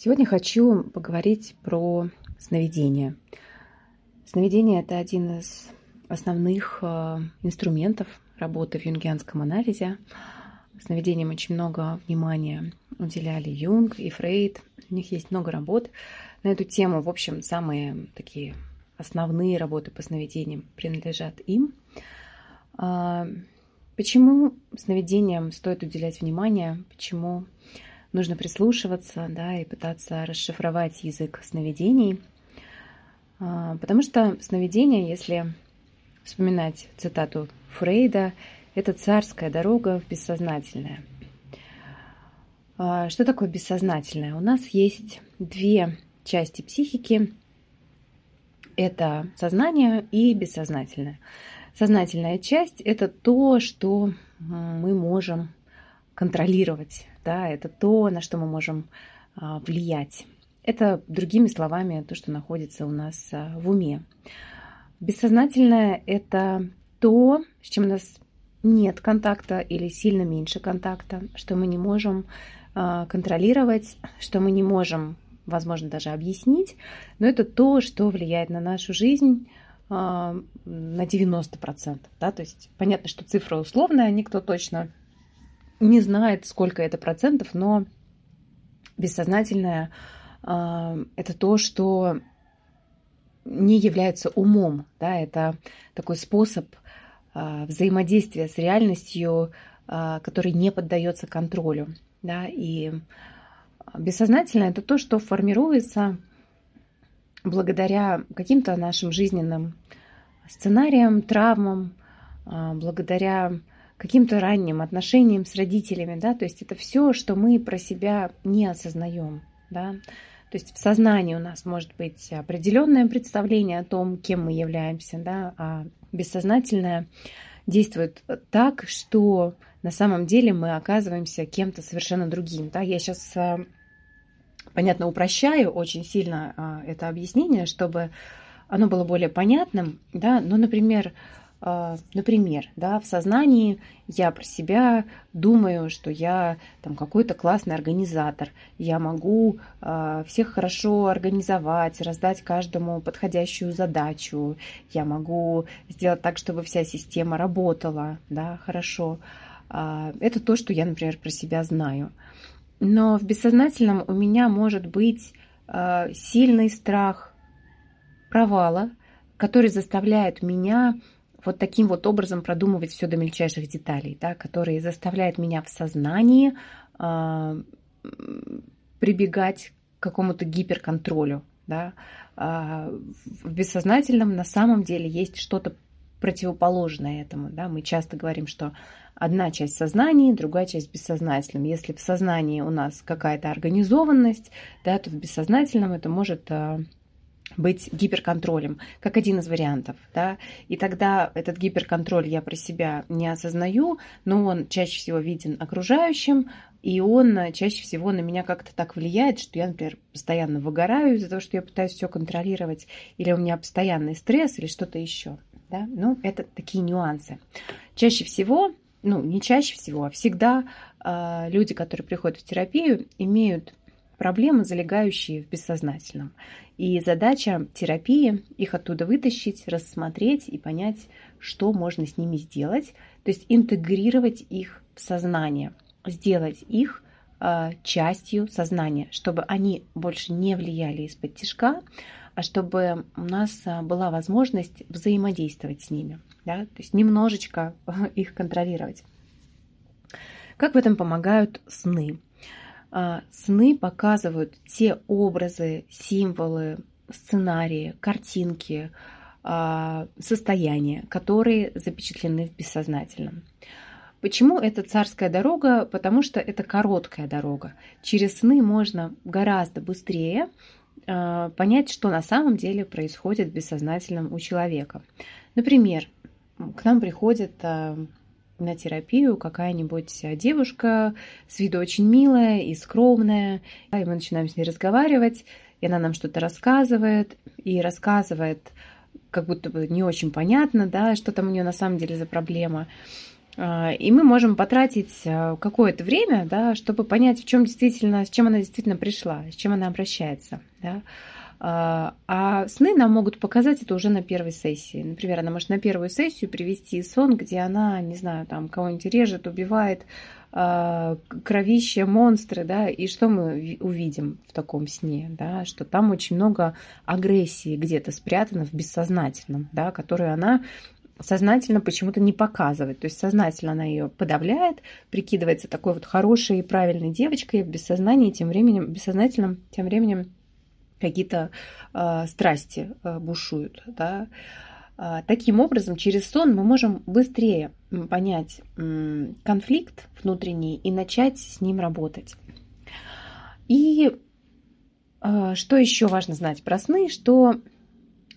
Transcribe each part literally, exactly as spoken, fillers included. Сегодня хочу поговорить про сновидение. Сновидение – это один из основных инструментов работы в юнгианском анализе. Сновидениям очень много внимания уделяли Юнг и Фрейд. У них есть много работ на эту тему. В общем, самые такие основные работы по сновидениям принадлежат им. Почему сновидениям стоит уделять внимание? Почему нужно прислушиваться, да, и пытаться расшифровать язык сновидений? Потому что сновидение, если вспоминать цитату Фрейда, это царская дорога в бессознательное. Что такое бессознательное? У нас есть две части психики. Это сознание и бессознательное. Сознательная часть – это то, что мы можем контролировать, да, это то, на что мы можем влиять. Это, другими словами, то, что находится у нас в уме. Бессознательное – это то, с чем у нас нет контакта или сильно меньше контакта, что мы не можем контролировать, что мы не можем, возможно, даже объяснить, но это то, что влияет на нашу жизнь на девяносто процентов. Да? То есть понятно, что цифра условная, никто точно не знает, сколько это процентов, но бессознательное – это то, что не является умом. Да? Это такой способ взаимодействия с реальностью, который не поддается контролю. Да? И бессознательное – это то, что формируется благодаря каким-то нашим жизненным сценариям, травмам, благодаря каким-то ранним отношениям с родителями, да, то есть это все, что мы про себя не осознаем, да, то есть в сознании у нас может быть определенное представление о том, кем мы являемся, да, а бессознательное действует так, что на самом деле мы оказываемся кем-то совершенно другим, да, я сейчас... Понятно, упрощаю очень сильно это объяснение, чтобы оно было более понятным, да, но, например, например, да, в сознании я про себя думаю, что я там какой-то классный организатор, я могу всех хорошо организовать, раздать каждому подходящую задачу, я могу сделать так, чтобы вся система работала, да, хорошо. Это то, что я, например, про себя знаю. Но в бессознательном у меня может быть сильный страх провала, который заставляет меня вот таким вот образом продумывать все до мельчайших деталей, да, который заставляет меня в сознании прибегать к какому-то гиперконтролю. Да. В бессознательном на самом деле есть что-то противоположное этому. Да? Мы часто говорим, что одна часть сознания, другая часть бессознательного. Если в сознании у нас какая-то организованность, да, то в бессознательном это может быть гиперконтролем, как один из вариантов. Да? И тогда этот гиперконтроль я про себя не осознаю, но он чаще всего виден окружающим, и он чаще всего на меня как-то так влияет, что я, например, постоянно выгораю из-за того, что я пытаюсь все контролировать, или у меня постоянный стресс, или что-то еще. Да? Ну, это такие нюансы. Чаще всего, ну, не чаще всего, а всегда э, люди, которые приходят в терапию, имеют проблемы, залегающие в бессознательном. И задача терапии их оттуда вытащить, рассмотреть и понять, что можно с ними сделать. То есть интегрировать их в сознание, сделать их э, частью сознания, чтобы они больше не влияли из-под тишка, а чтобы у нас была возможность взаимодействовать с ними, да? То есть немножечко их контролировать. Как в этом помогают сны? Сны показывают те образы, символы, сценарии, картинки, состояния, которые запечатлены в бессознательном. Почему это царская дорога? Потому что это короткая дорога. Через сны можно гораздо быстрее понять, что на самом деле происходит в бессознательном у человека. Например, к нам приходит на терапию какая-нибудь девушка с виду очень милая и скромная, и мы начинаем с ней разговаривать, и она нам что-то рассказывает, и рассказывает как будто бы не очень понятно, да, что там у нее на самом деле за проблема. И мы можем потратить какое-то время, да, чтобы понять, в чем действительно, с чем она действительно пришла, с чем она обращается. Да. А сны нам могут показать это уже на первой сессии. Например, она может на первую сессию привести сон, где она, не знаю, там кого-нибудь режет, убивает, кровища, монстры, да, и что мы увидим в таком сне, да, что там очень много агрессии где-то спрятано в бессознательном, да, которую она сознательно почему-то не показывает. То есть сознательно она ее подавляет, прикидывается такой вот хорошей и правильной девочкой, в бессознании тем временем, бессознательном тем временем какие-то э, страсти э, бушуют. Да? Э, таким образом, через сон мы можем быстрее понять э, конфликт внутренний и начать с ним работать. И э, что еще важно знать про сны, что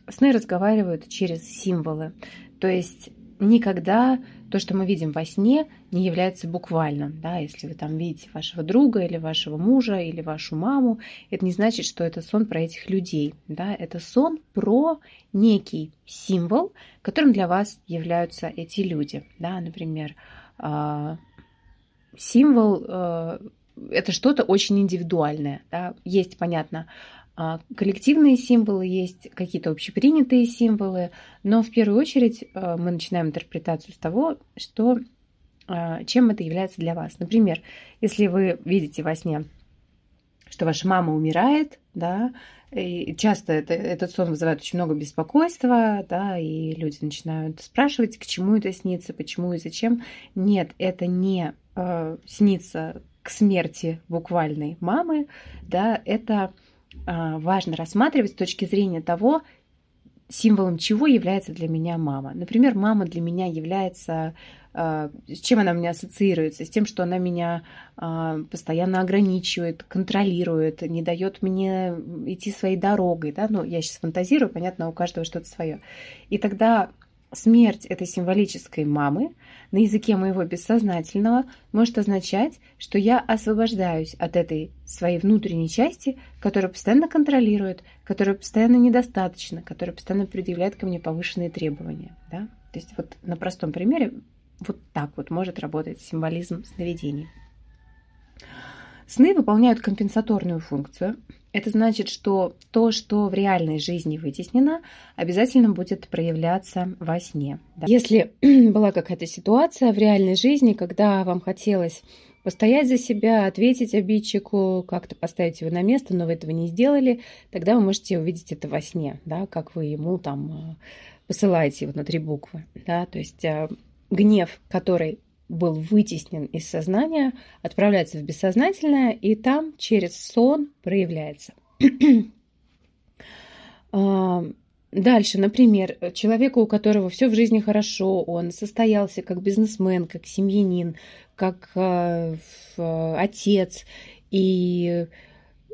сны разговаривают через символы. То есть никогда то, что мы видим во сне, не является буквальным. Да? Если вы там видите вашего друга или вашего мужа или вашу маму, это не значит, что это сон про этих людей. Да? Это сон про некий символ, которым для вас являются эти люди. Да? Например, символ – это что-то очень индивидуальное. Да? Есть, понятно, коллективные символы, есть какие-то общепринятые символы, но в первую очередь мы начинаем интерпретацию с того, что, чем это является для вас. Например, если вы видите во сне, что ваша мама умирает, да, и часто это, этот сон вызывает очень много беспокойства, да, и люди начинают спрашивать, к чему это снится, почему и зачем. Нет, это не э, снится к смерти буквальной мамы, да, это важно рассматривать с точки зрения того, символом чего является для меня мама. Например, мама для меня является... С чем она у меня ассоциируется? С тем, что она меня постоянно ограничивает, контролирует, не дает мне идти своей дорогой. Да? Ну, я сейчас фантазирую, понятно, у каждого что-то свое. И тогда смерть этой символической мамы на языке моего бессознательного может означать, что я освобождаюсь от этой своей внутренней части, которая постоянно контролирует, которая постоянно недостаточна, которая постоянно предъявляет ко мне повышенные требования. Да? То есть вот на простом примере вот так вот может работать символизм сновидений. Сны выполняют компенсаторную функцию. Это значит, что то, что в реальной жизни вытеснено, обязательно будет проявляться во сне. Да. Если была какая-то ситуация в реальной жизни, когда вам хотелось постоять за себя, ответить обидчику, как-то поставить его на место, но вы этого не сделали, тогда вы можете увидеть это во сне, да, как вы ему там посылаете его на три буквы. Да, то есть гнев, который был вытеснен из сознания, отправляется в бессознательное, и там через сон проявляется. Дальше, например, человеку, у которого все в жизни хорошо, он состоялся как бизнесмен, как семьянин, как э, э, отец, и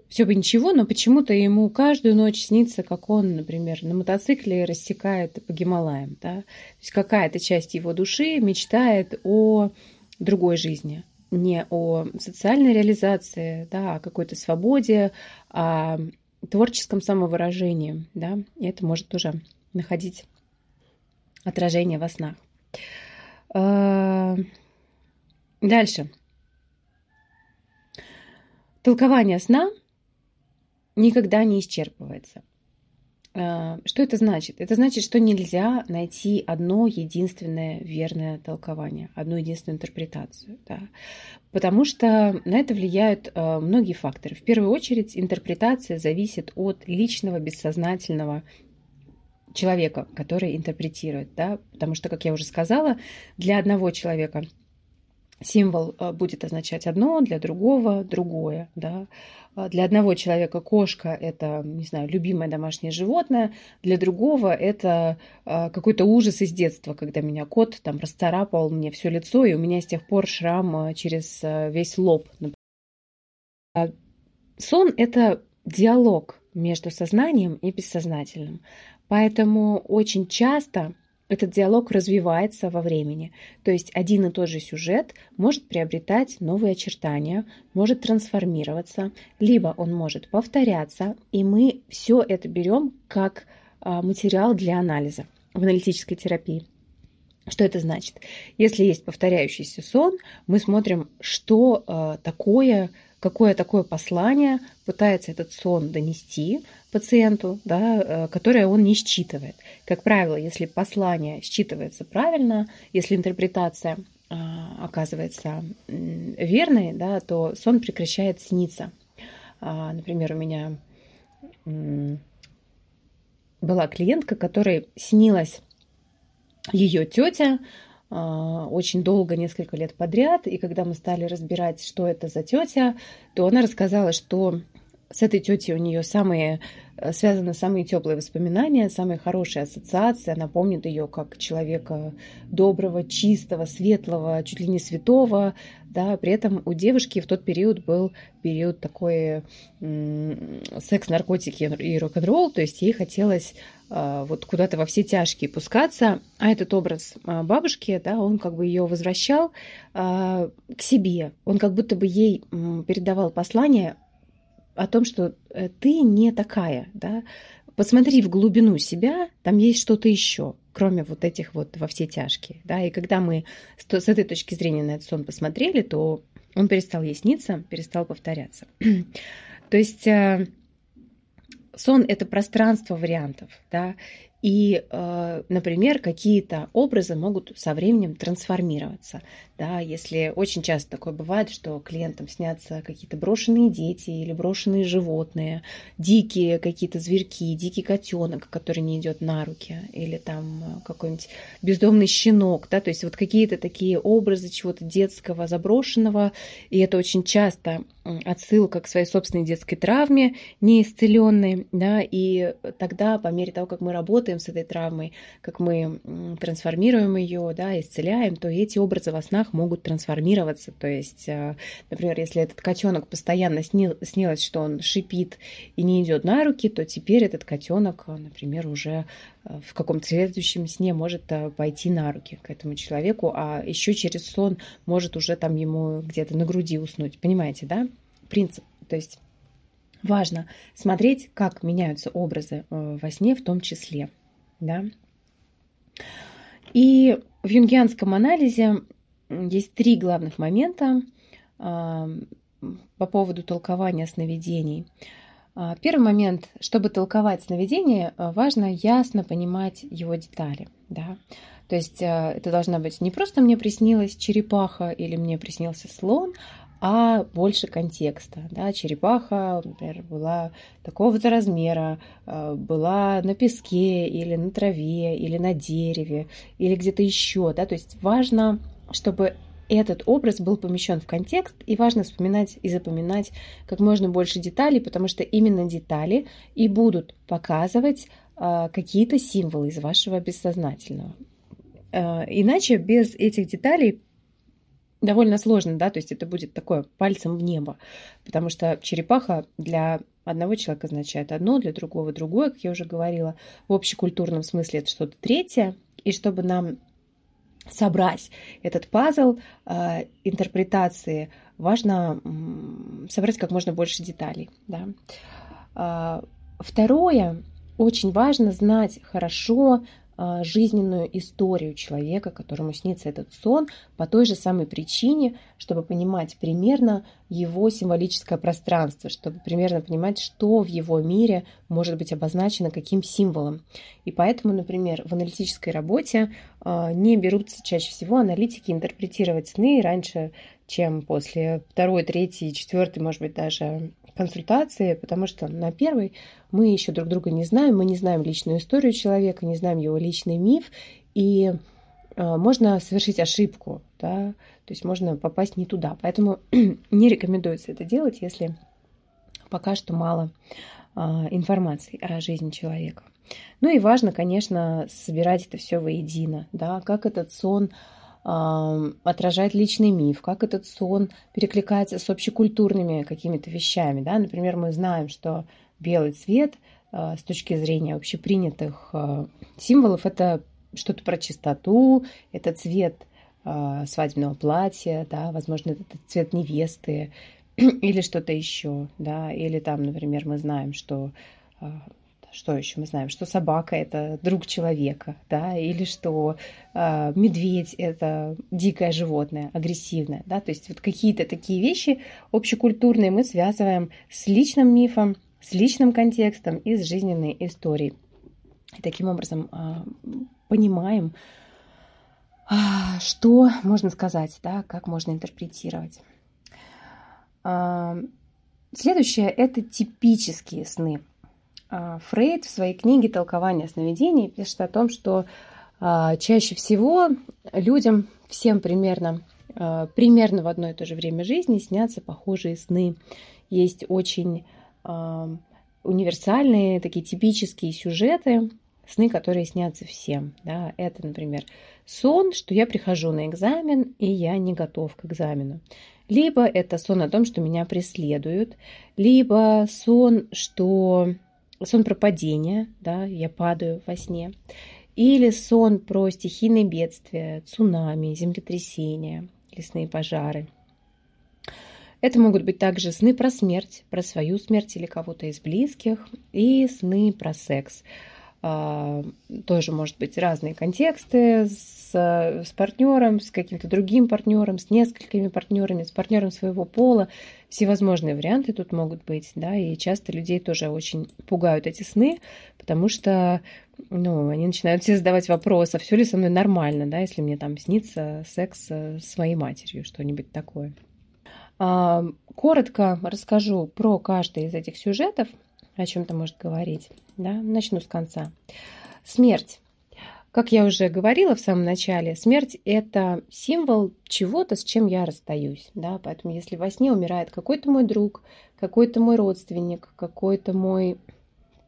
все бы ничего, но почему-то ему каждую ночь снится, как он, например, на мотоцикле рассекает по Гималаям. Да? То есть какая-то часть его души мечтает о другой жизни, не о социальной реализации, да, о какой-то свободе, о творческом самовыражении. Да? И это может тоже находить отражение во снах. Дальше. Толкование сна никогда не исчерпывается. Что это значит? Это значит, что нельзя найти одно единственное верное толкование, одну единственную интерпретацию. Да? Потому что на это влияют многие факторы. В первую очередь, интерпретация зависит от личного бессознательного человека, который интерпретирует. Да? Потому что, как я уже сказала, для одного человека символ будет означать одно, для другого – другое. Да? Для одного человека кошка – это, не знаю, любимое домашнее животное, для другого – это какой-то ужас из детства, когда меня кот там расцарапал мне все лицо, и у меня с тех пор шрам через весь лоб. Сон – это диалог между сознанием и бессознательным. Поэтому очень часто этот диалог развивается во времени, то есть один и тот же сюжет может приобретать новые очертания, может трансформироваться, либо он может повторяться, и мы все это берем как материал для анализа в аналитической терапии. Что это значит? Если есть повторяющийся сон, мы смотрим, что такое, какое такое послание пытается этот сон донести пациенту, да, которое он не считывает. Как правило, если послание считывается правильно, если интерпретация оказывается верной, да, то сон прекращает сниться. Например, у меня была клиентка, которой снилась ее тетя очень долго, несколько лет подряд, и когда мы стали разбирать, что это за тетя, то она рассказала, что с этой тетей у нее самые, связаны самые теплые воспоминания, самые хорошие ассоциации. Она помнит ее как человека доброго, чистого, светлого, чуть ли не святого. Да. При этом у девушки в тот период был период такой м- секс, наркотики и рок-н-ролл, то есть ей хотелось вот куда-то во все тяжкие пускаться, а этот образ бабушки, да, он как бы ее возвращал а, к себе, он как будто бы ей передавал послание о том, что ты не такая, да, посмотри в глубину себя, там есть что-то еще, кроме вот этих вот во все тяжкие, да, и когда мы с этой точки зрения на этот сон посмотрели, то он перестал ей сниться, перестал повторяться. То есть сон – это пространство вариантов, да, и, э, например, какие-то образы могут со временем трансформироваться, да, если очень часто такое бывает, что клиентам снятся какие-то брошенные дети или брошенные животные, дикие какие-то зверьки, дикий котенок, который не идет на руки, или там какой-нибудь бездомный щенок, да, то есть вот какие-то такие образы чего-то детского, заброшенного, и это очень часто отсылка к своей собственной детской травме, неисцеленной, да, и тогда по мере того, как мы работаем с этой травмой, как мы трансформируем ее, да, исцеляем, то эти образы во снах могут трансформироваться, то есть, например, если этот котенок постоянно снил, снилось, что он шипит и не идет на руки, то теперь этот котенок, например, уже в каком-то следующем сне может пойти на руки к этому человеку, а еще через сон может уже там ему где-то на груди уснуть, понимаете, да? Принцип. То есть важно смотреть, как меняются образы во сне в том числе. Да? И в юнгианском анализе есть три главных момента по поводу толкования сновидений. Первый момент. Чтобы толковать сновидение, важно ясно понимать его детали. Да? То есть это должна быть не просто «мне приснилась черепаха» или «мне приснился слон», а больше контекста. Да? Черепаха, например, была такого-то размера, была на песке или на траве, или на дереве, или где-то еще. Да? То есть важно, чтобы этот образ был помещен в контекст, и важно вспоминать и запоминать как можно больше деталей, потому что именно детали и будут показывать какие-то символы из вашего бессознательного. Иначе без этих деталей довольно сложно, да, то есть это будет такое пальцем в небо, потому что черепаха для одного человека означает одно, для другого другое, как я уже говорила. В общекультурном смысле это что-то третье, и чтобы нам собрать этот пазл э, интерпретации, важно э, собрать как можно больше деталей. Да? Э, второе, очень важно знать хорошо э, жизненную историю человека, которому снится этот сон, по той же самой причине, чтобы понимать примерно его символическое пространство, чтобы примерно понимать, что в его мире может быть обозначено каким символом. И поэтому, например, в аналитической работе не берутся чаще всего аналитики интерпретировать сны раньше, чем после второй, третьей, четвертой, может быть, даже консультации, потому что на первой мы еще друг друга не знаем, мы не знаем личную историю человека, не знаем его личный миф, и можно совершить ошибку, да, то есть можно попасть не туда. Поэтому не рекомендуется это делать, если пока что мало а, информации о жизни человека. Ну и важно, конечно, собирать это все воедино, да, как этот сон а, отражает личный миф, как этот сон перекликается с общекультурными какими-то вещами, да. Например, мы знаем, что белый цвет а, с точки зрения общепринятых а, символов – это что-то про чистоту, это цвет э, свадебного платья, да, возможно, это цвет невесты или что-то еще, да, или там, например, мы знаем, что э, Что еще мы знаем? Что собака – это друг человека, да, или что э, медведь – это дикое животное, агрессивное, да, то есть вот какие-то такие вещи общекультурные мы связываем с личным мифом, с личным контекстом и с жизненной историей. И таким образом э, понимаем, э, что можно сказать, да, как можно интерпретировать. Э, следующее – это типические сны. Фрейд в своей книге «Толкование сновидений» пишет о том, что э, чаще всего людям, всем примерно, э, примерно в одно и то же время жизни снятся похожие сны. Есть очень э, универсальные, такие типические сюжеты, сны, которые снятся всем. Да? Это, например, сон, что я прихожу на экзамен, и я не готов к экзамену. Либо это сон о том, что меня преследуют, либо сон, что... сон про падение, да, я падаю во сне, или сон про стихийные бедствия, цунами, землетрясения, лесные пожары. Это могут быть также сны про смерть, про свою смерть или кого-то из близких, и сны про секс. Тоже может быть разные контексты с, с партнером, с каким-то другим партнером, с несколькими партнерами, с партнером своего пола. Всевозможные варианты тут могут быть, да, и часто людей тоже очень пугают эти сны, потому что, ну, они начинают все задавать вопрос, а все ли со мной нормально, да, если мне там снится секс с моей матерью, что-нибудь такое. Коротко расскажу про каждый из этих сюжетов, о чем-то может говорить. Да? Начну с конца. Смерть. Как я уже говорила в самом начале, смерть – это символ чего-то, с чем я расстаюсь. Да? Поэтому если во сне умирает какой-то мой друг, какой-то мой родственник, какой-то мой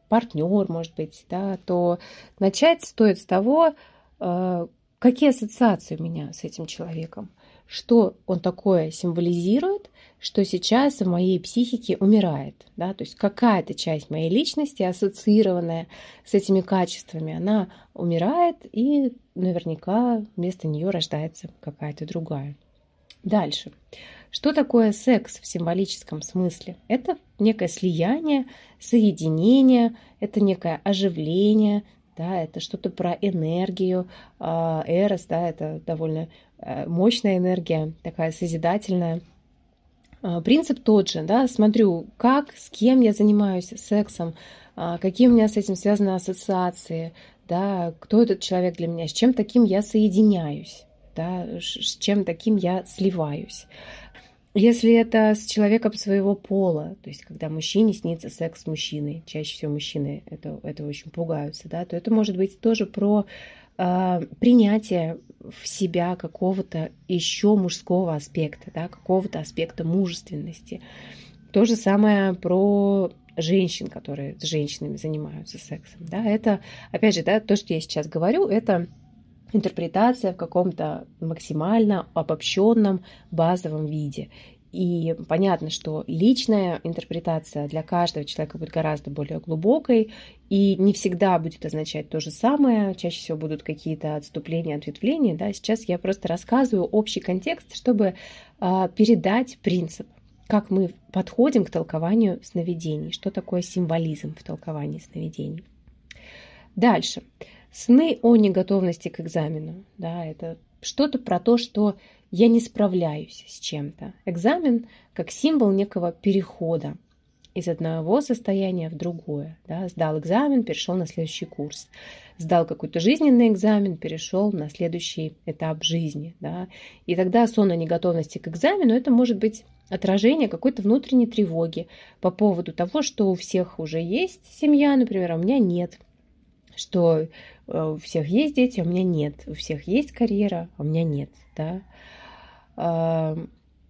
партнер, может быть, да, то начать стоит с того, какие ассоциации у меня с этим человеком, что он такое символизирует, что сейчас в моей психике умирает, да, то есть какая-то часть моей личности, ассоциированная с этими качествами, она умирает, и наверняка вместо нее рождается какая-то другая. Дальше. Что такое секс в символическом смысле? Это некое слияние, соединение, это некое оживление, да, это что-то про энергию. Эрос, да, это довольно мощная энергия, такая созидательная. Принцип тот же, да, смотрю, как, с кем я занимаюсь сексом, какие у меня с этим связаны ассоциации, да, кто этот человек для меня, с чем таким я соединяюсь, да, с чем таким я сливаюсь. Если это с человеком своего пола, то есть когда мужчине снится секс с мужчиной, чаще всего мужчины это, этого очень пугаются, да, то это может быть тоже про э, принятие в себя какого-то еще мужского аспекта, да, какого-то аспекта мужественности. То же самое про женщин, которые с женщинами занимаются сексом. Да, это, опять же, да, то, что я сейчас говорю, это... интерпретация в каком-то максимально обобщенном базовом виде. И понятно, что личная интерпретация для каждого человека будет гораздо более глубокой и не всегда будет означать то же самое. Чаще всего будут какие-то отступления, ответвления. Да? Сейчас я просто рассказываю общий контекст, чтобы э, передать принцип, как мы подходим к толкованию сновидений, что такое символизм в толковании сновидений. Дальше. Сны о неготовности к экзамену, да, это что-то про то, что я не справляюсь с чем-то. Экзамен как символ некого перехода из одного состояния в другое, да, сдал экзамен, перешел на следующий курс, сдал какой-то жизненный экзамен, перешел на следующий этап жизни, да, и тогда сон о неготовности к экзамену, это может быть отражение какой-то внутренней тревоги по поводу того, что у всех уже есть семья, например, а у меня нет. Что у всех есть дети, а у меня нет, у всех есть карьера, а у меня нет, да.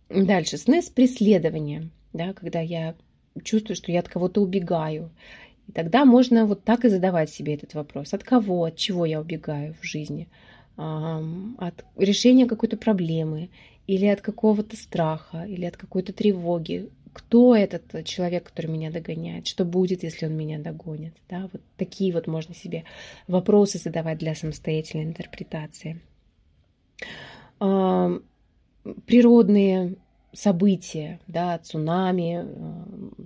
Дальше, сны с преследованием, да, когда я чувствую, что я от кого-то убегаю. И тогда можно вот так и задавать себе этот вопрос. От кого, от чего я убегаю в жизни? От решения какой-то проблемы или от какого-то страха, или от какой-то тревоги. Кто этот человек, который меня догоняет? Что будет, если он меня догонит? Да, вот такие вот можно себе вопросы задавать для самостоятельной интерпретации. Природные события, да, цунами,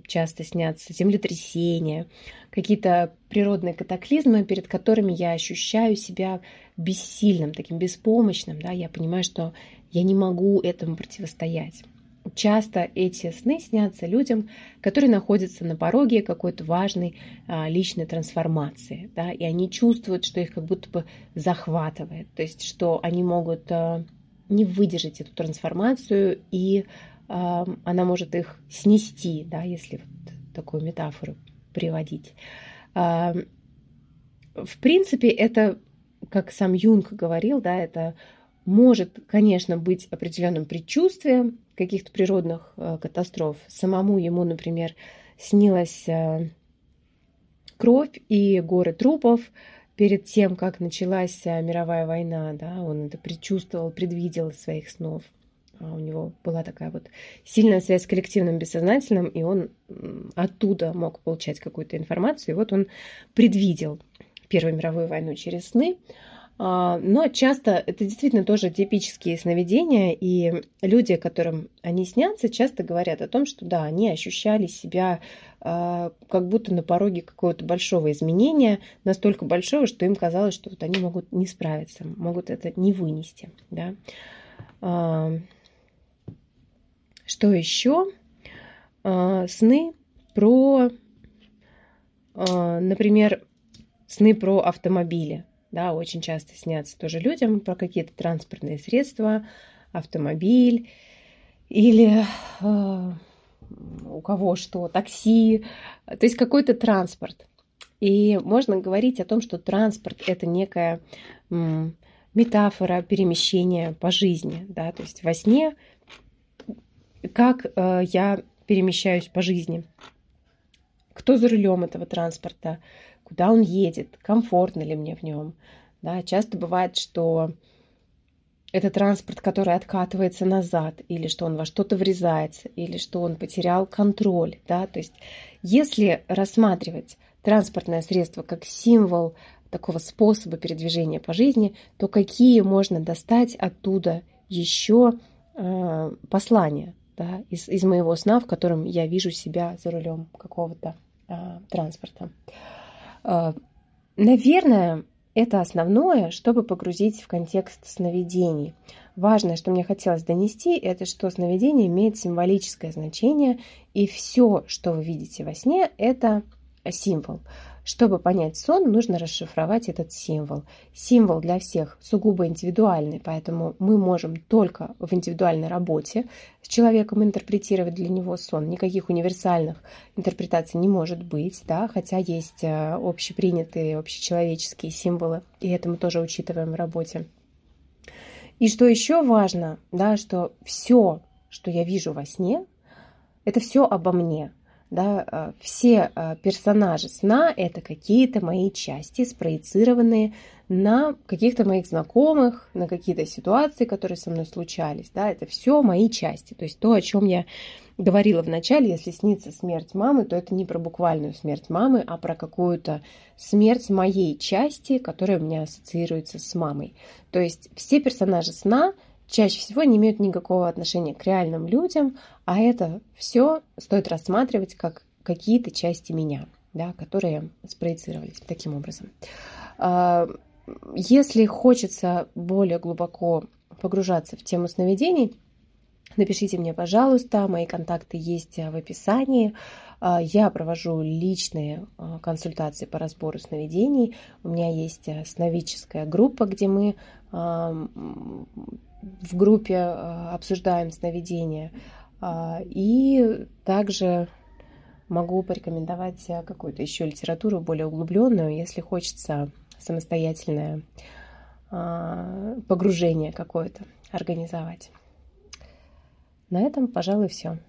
часто снятся землетрясения, какие-то природные катаклизмы, перед которыми я ощущаю себя бессильным, таким беспомощным, да, я понимаю, что я не могу этому противостоять. Часто эти сны снятся людям, которые находятся на пороге какой-то важной а, личной трансформации, да, и они чувствуют, что их как будто бы захватывает, то есть что они могут а, не выдержать эту трансформацию, и а, она может их снести, да, если вот такую метафору приводить. А, в принципе, это, как сам Юнг говорил, да, это может, конечно, быть определенным предчувствием каких-то природных катастроф. Самому ему, например, снилась кровь и горы трупов перед тем, как началась мировая война. Да, он это предчувствовал, предвидел из своих снов. У него была такая вот сильная связь с коллективным бессознательным, и он оттуда мог получать какую-то информацию. И вот он предвидел Первую мировую войну через сны. Но часто это действительно тоже типические сновидения, и люди, которым они снятся, часто говорят о том, что да, они ощущали себя как будто на пороге какого-то большого изменения, настолько большого, что им казалось, что вот они могут не справиться, могут это не вынести. Да? Что еще? Сны про, например, сны про автомобили. Да, очень часто снятся тоже людям про какие-то транспортные средства, автомобиль или э, у кого что, такси, то есть какой-то транспорт. И можно говорить о том, что транспорт – это некая м, метафора перемещения по жизни. Да? То есть во сне, как э, я перемещаюсь по жизни, кто за рулем этого транспорта, куда он едет, комфортно ли мне в нем. Да, часто бывает, что это транспорт, который откатывается назад, или что он во что-то врезается, или что он потерял контроль. Да? То есть если рассматривать транспортное средство как символ такого способа передвижения по жизни, то какие можно достать оттуда еще э, послания, да, из, из моего сна, в котором я вижу себя за рулем какого-то э, транспорта. Наверное, это основное, чтобы погрузить в контекст сновидений. Важное, что мне хотелось донести, это что сновидение имеет символическое значение, и все, что вы видите во сне, это символ. Чтобы понять сон, нужно расшифровать этот символ. Символ для всех сугубо индивидуальный, поэтому мы можем только в индивидуальной работе с человеком интерпретировать для него сон. Никаких универсальных интерпретаций не может быть, да, хотя есть общепринятые, общечеловеческие символы, и это мы тоже учитываем в работе. И что еще важно, да, что все, что я вижу во сне, это все обо мне. Да, все персонажи сна – это какие-то мои части, спроецированные на каких-то моих знакомых, на какие-то ситуации, которые со мной случались. Да, это все мои части. То есть то, о чем я говорила в начале, если снится смерть мамы, то это не про буквальную смерть мамы, а про какую-то смерть моей части, которая у меня ассоциируется с мамой. То есть все персонажи сна – чаще всего не имеют никакого отношения к реальным людям, а это все стоит рассматривать как какие-то части меня, да, которые спроецировались таким образом. Если хочется более глубоко погружаться в тему сновидений, напишите мне, пожалуйста, мои контакты есть в описании. Я провожу личные консультации по разбору сновидений. У меня есть сновидческая группа, где мы в группе обсуждаем сновидения. И также могу порекомендовать какую-то еще литературу более углубленную, если хочется самостоятельное погружение какое-то организовать. На этом, пожалуй, все.